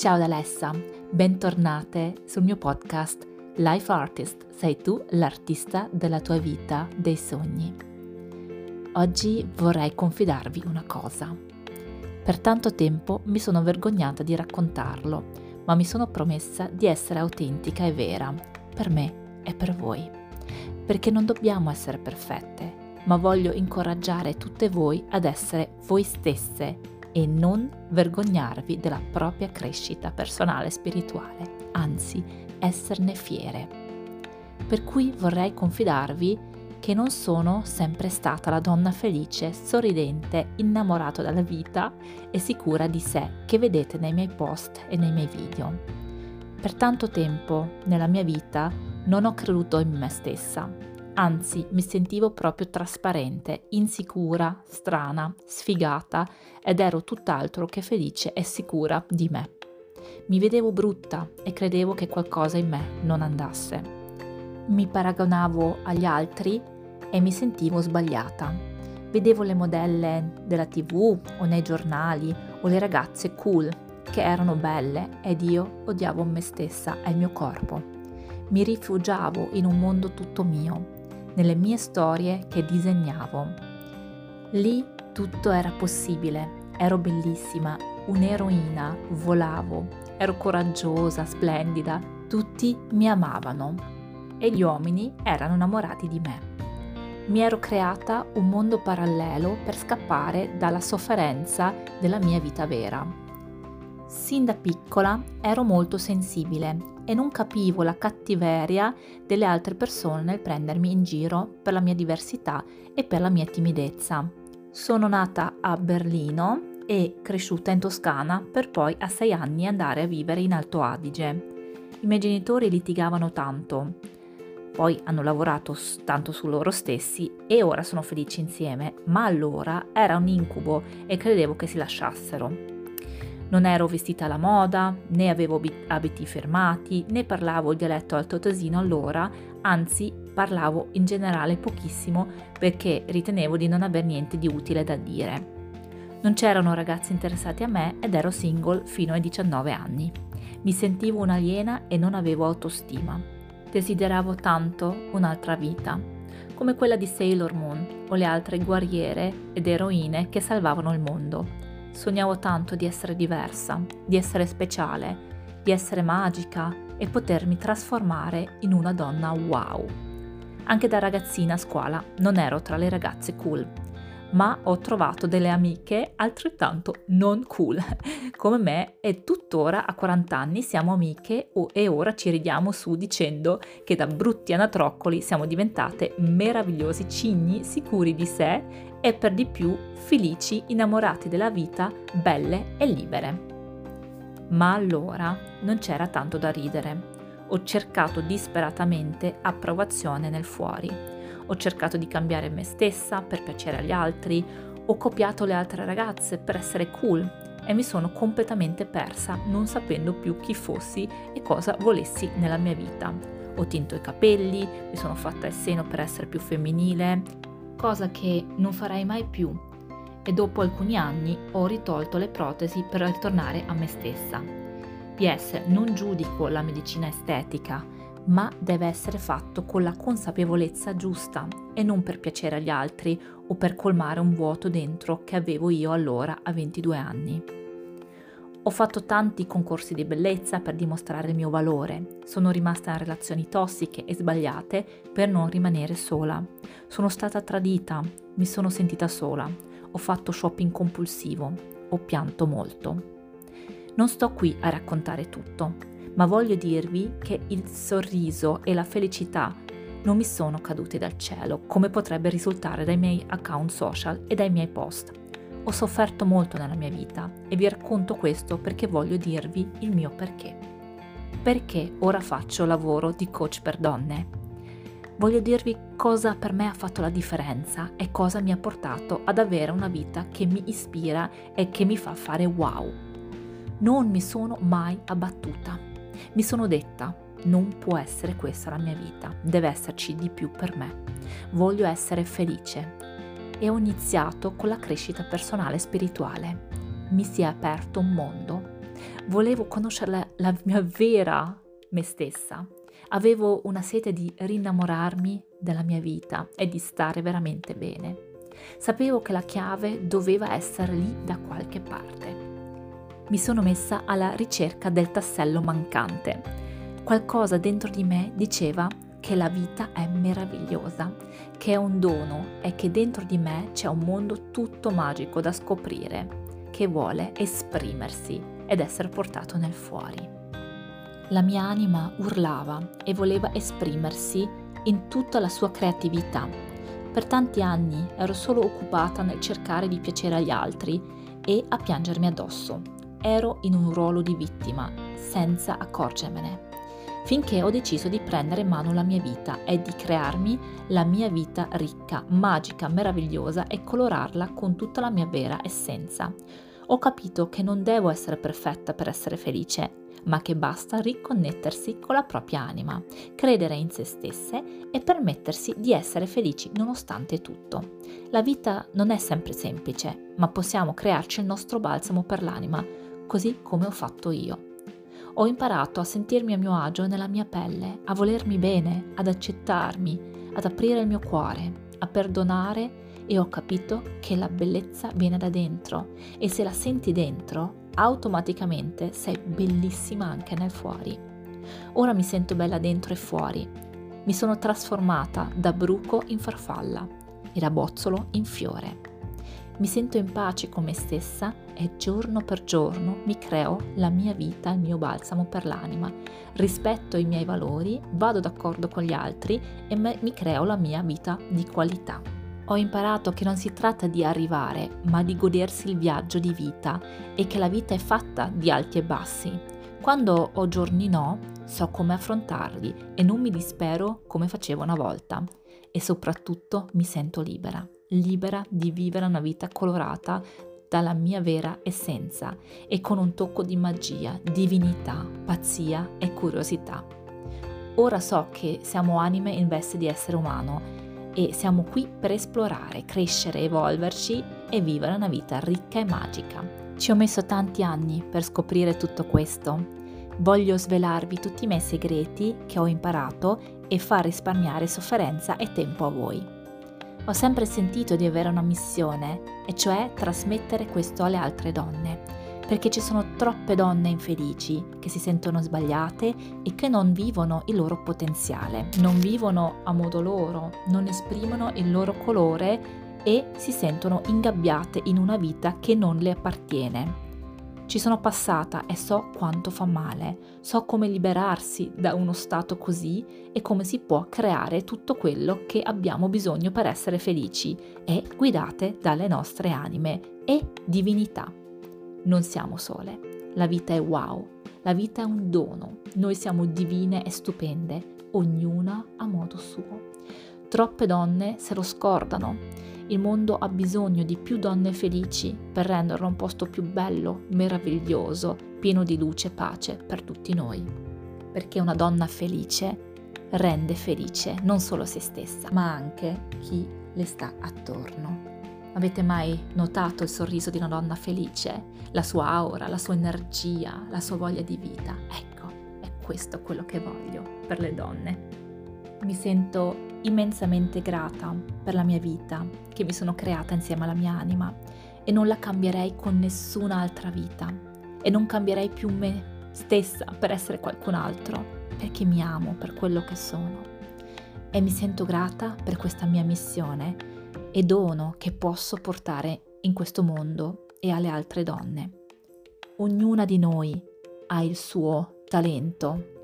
Ciao da Alessa, bentornate sul mio podcast Life Artist, sei tu l'artista della tua vita, dei sogni. Oggi vorrei confidarvi una cosa. Per tanto tempo mi sono vergognata di raccontarlo, ma mi sono promessa di essere autentica e vera, per me e per voi, perché non dobbiamo essere perfette, ma voglio incoraggiare tutte voi ad essere voi stesse e non vergognarvi della propria crescita personale e spirituale, anzi esserne fiere. Per cui vorrei confidarvi che non sono sempre stata la donna felice, sorridente, innamorata dalla vita e sicura di sé che vedete nei miei post e nei miei video. Per tanto tempo nella mia vita non ho creduto in me stessa, anzi mi sentivo proprio trasparente, insicura, strana, sfigata ed ero tutt'altro che felice e sicura di me. Mi vedevo brutta e credevo che qualcosa in me non andasse. Mi paragonavo agli altri e mi sentivo sbagliata. Vedevo le modelle della TV o nei giornali o le ragazze cool che erano belle ed io odiavo me stessa e il mio corpo. Mi rifugiavo in un mondo tutto mio, nelle mie storie che disegnavo. Lì tutto era possibile, ero bellissima, un'eroina, volavo, ero coraggiosa, splendida, tutti mi amavano. E gli uomini erano innamorati di me. Mi ero creata un mondo parallelo per scappare dalla sofferenza della mia vita vera. Sin da piccola ero molto sensibile e non capivo la cattiveria delle altre persone nel prendermi in giro per la mia diversità e per la mia timidezza. Sono nata a Berlino e cresciuta in Toscana per poi a 6 anni andare a vivere in Alto Adige. I miei genitori litigavano tanto. Poi hanno lavorato tanto su loro stessi e ora sono felici insieme, ma allora era un incubo e credevo che si lasciassero. Non ero vestita alla moda, né avevo abiti firmati, né parlavo il dialetto altoatesino allora, anzi parlavo in generale pochissimo perché ritenevo di non aver niente di utile da dire. Non c'erano ragazzi interessati a me ed ero single fino ai 19 anni. Mi sentivo un'aliena e non avevo autostima. Desideravo tanto un'altra vita, come quella di Sailor Moon o le altre guerriere ed eroine che salvavano il mondo. Sognavo tanto di essere diversa, di essere speciale, di essere magica e potermi trasformare in una donna wow. Anche da ragazzina a scuola non ero tra le ragazze cool, ma ho trovato delle amiche altrettanto non cool come me e tuttora a 40 anni siamo amiche e ora ci ridiamo su dicendo che da brutti anatroccoli siamo diventate meravigliosi cigni sicuri di sé e per di più felici, innamorati della vita, belle e libere. Ma allora non c'era tanto da ridere. Ho cercato disperatamente approvazione nel fuori. Ho cercato di cambiare me stessa per piacere agli altri, ho copiato le altre ragazze per essere cool e mi sono completamente persa non sapendo più chi fossi e cosa volessi nella mia vita. Ho tinto i capelli, mi sono fatta il seno per essere più femminile, cosa che non farei mai più e dopo alcuni anni ho ritolto le protesi per ritornare a me stessa. PS, non giudico la medicina estetica, ma deve essere fatto con la consapevolezza giusta e non per piacere agli altri o per colmare un vuoto dentro che avevo io allora a 22 anni. Ho fatto tanti concorsi di bellezza per dimostrare il mio valore, sono rimasta in relazioni tossiche e sbagliate per non rimanere sola, sono stata tradita, mi sono sentita sola, ho fatto shopping compulsivo, ho pianto molto. Non sto qui a raccontare tutto, ma voglio dirvi che il sorriso e la felicità non mi sono caduti dal cielo, come potrebbe risultare dai miei account social e dai miei post. Ho sofferto molto nella mia vita e vi racconto questo perché voglio dirvi il mio perché. Perché ora faccio lavoro di coach per donne. Voglio dirvi cosa per me ha fatto la differenza e cosa mi ha portato ad avere una vita che mi ispira e che mi fa fare wow. Non mi sono mai abbattuta. Mi sono detta, non può essere questa la mia vita, deve esserci di più per me, voglio essere felice. E ho iniziato con la crescita personale e spirituale. Mi si è aperto un mondo, Volevo conoscere la mia vera me stessa. Avevo una sete di rinnamorarmi della mia vita e di stare veramente bene. Sapevo che la chiave doveva essere lì da qualche parte. Mi sono messa alla ricerca del tassello mancante. Qualcosa dentro di me diceva che la vita è meravigliosa, che è un dono e che dentro di me c'è un mondo tutto magico da scoprire, che vuole esprimersi ed essere portato nel fuori. La mia anima urlava e voleva esprimersi in tutta la sua creatività. Per tanti anni ero solo occupata nel cercare di piacere agli altri e a piangermi addosso. Ero in un ruolo di vittima, senza accorgermene, finché ho deciso di prendere in mano la mia vita e di crearmi la mia vita ricca, magica, meravigliosa e colorarla con tutta la mia vera essenza. Ho capito che non devo essere perfetta per essere felice, ma che basta riconnettersi con la propria anima, credere in se stesse e permettersi di essere felici nonostante tutto. La vita non è sempre semplice, ma possiamo crearci il nostro balsamo per l'anima, così come ho fatto io. Ho imparato a sentirmi a mio agio nella mia pelle, a volermi bene, ad accettarmi, ad aprire il mio cuore, a perdonare, e ho capito che la bellezza viene da dentro e se la senti dentro, automaticamente sei bellissima anche nel fuori. Ora mi sento bella dentro e fuori. Mi sono trasformata da bruco in farfalla e da bozzolo in fiore. Mi sento in pace con me stessa e giorno per giorno mi creo la mia vita, il mio balsamo per l'anima. Rispetto i miei valori, vado d'accordo con gli altri e mi creo la mia vita di qualità. Ho imparato che non si tratta di arrivare, ma di godersi il viaggio di vita e che la vita è fatta di alti e bassi. Quando ho giorni no, so come affrontarli e non mi dispero come facevo una volta. E soprattutto mi sento libera, libera di vivere una vita colorata dalla mia vera essenza e con un tocco di magia, divinità, pazzia e curiosità. Ora so che siamo anime in veste di essere umano, e siamo qui per esplorare, crescere, evolverci e vivere una vita ricca e magica. Ci ho messo tanti anni per scoprire tutto questo. Voglio svelarvi tutti i miei segreti che ho imparato e far risparmiare sofferenza e tempo a voi. Ho sempre sentito di avere una missione, e cioè trasmettere questo alle altre donne, perché ci sono troppe donne infelici che si sentono sbagliate e che non vivono il loro potenziale, non vivono a modo loro, non esprimono il loro colore e si sentono ingabbiate in una vita che non le appartiene. Ci sono passata e so quanto fa male, so come liberarsi da uno stato così e come si può creare tutto quello che abbiamo bisogno per essere felici e guidate dalle nostre anime e divinità. Non siamo sole, la vita è wow, la vita è un dono, noi siamo divine e stupende, ognuna a modo suo. Troppe donne se lo scordano, il mondo ha bisogno di più donne felici per renderlo un posto più bello, meraviglioso, pieno di luce e pace per tutti noi. Perché una donna felice rende felice non solo se stessa, ma anche chi le sta attorno. Avete mai notato il sorriso di una donna felice? La sua aura, la sua energia, la sua voglia di vita. Ecco, è questo quello che voglio per le donne. Mi sento immensamente grata per la mia vita che mi sono creata insieme alla mia anima e non la cambierei con nessun'altra vita e non cambierei più me stessa per essere qualcun altro perché mi amo per quello che sono e mi sento grata per questa mia missione e dono che posso portare in questo mondo e alle altre donne. Ognuna di noi ha il suo talento,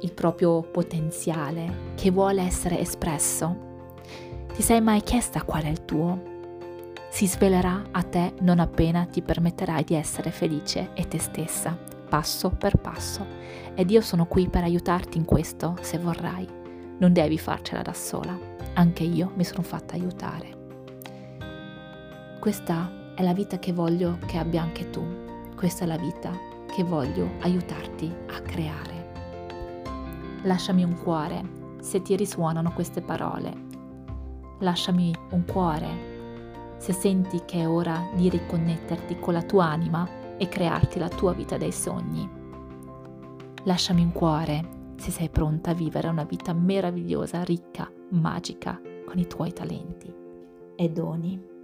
il proprio potenziale che vuole essere espresso. Ti sei mai chiesta qual è il tuo? Si svelerà a te non appena ti permetterai di essere felice e te stessa, passo per passo. Ed io sono qui per aiutarti in questo se vorrai. Non devi farcela da sola. Anche io mi sono fatta aiutare. Questa è la vita che voglio che abbia anche tu. Questa è la vita che voglio aiutarti a creare. Lasciami un cuore se ti risuonano queste parole. Lasciami un cuore se senti che è ora di riconnetterti con la tua anima e crearti la tua vita dei sogni. Lasciami un cuore se sei pronta a vivere una vita meravigliosa, ricca, magica, con i tuoi talenti e doni.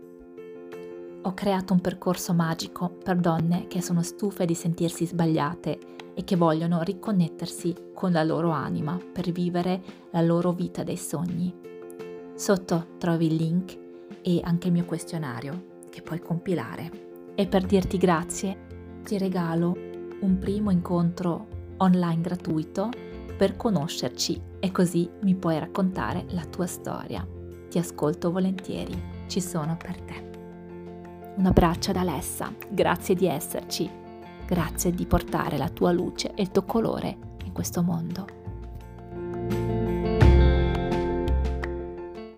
Ho creato un percorso magico per donne che sono stufe di sentirsi sbagliate e che vogliono riconnettersi con la loro anima per vivere la loro vita dei sogni. Sotto trovi il link e anche il mio questionario che puoi compilare. E per dirti grazie ti regalo un primo incontro online gratuito per conoscerci e così mi puoi raccontare la tua storia. Ti ascolto volentieri, ci sono per te. Un abbraccio ad Alessa, grazie di esserci, grazie di portare la tua luce e il tuo colore in questo mondo.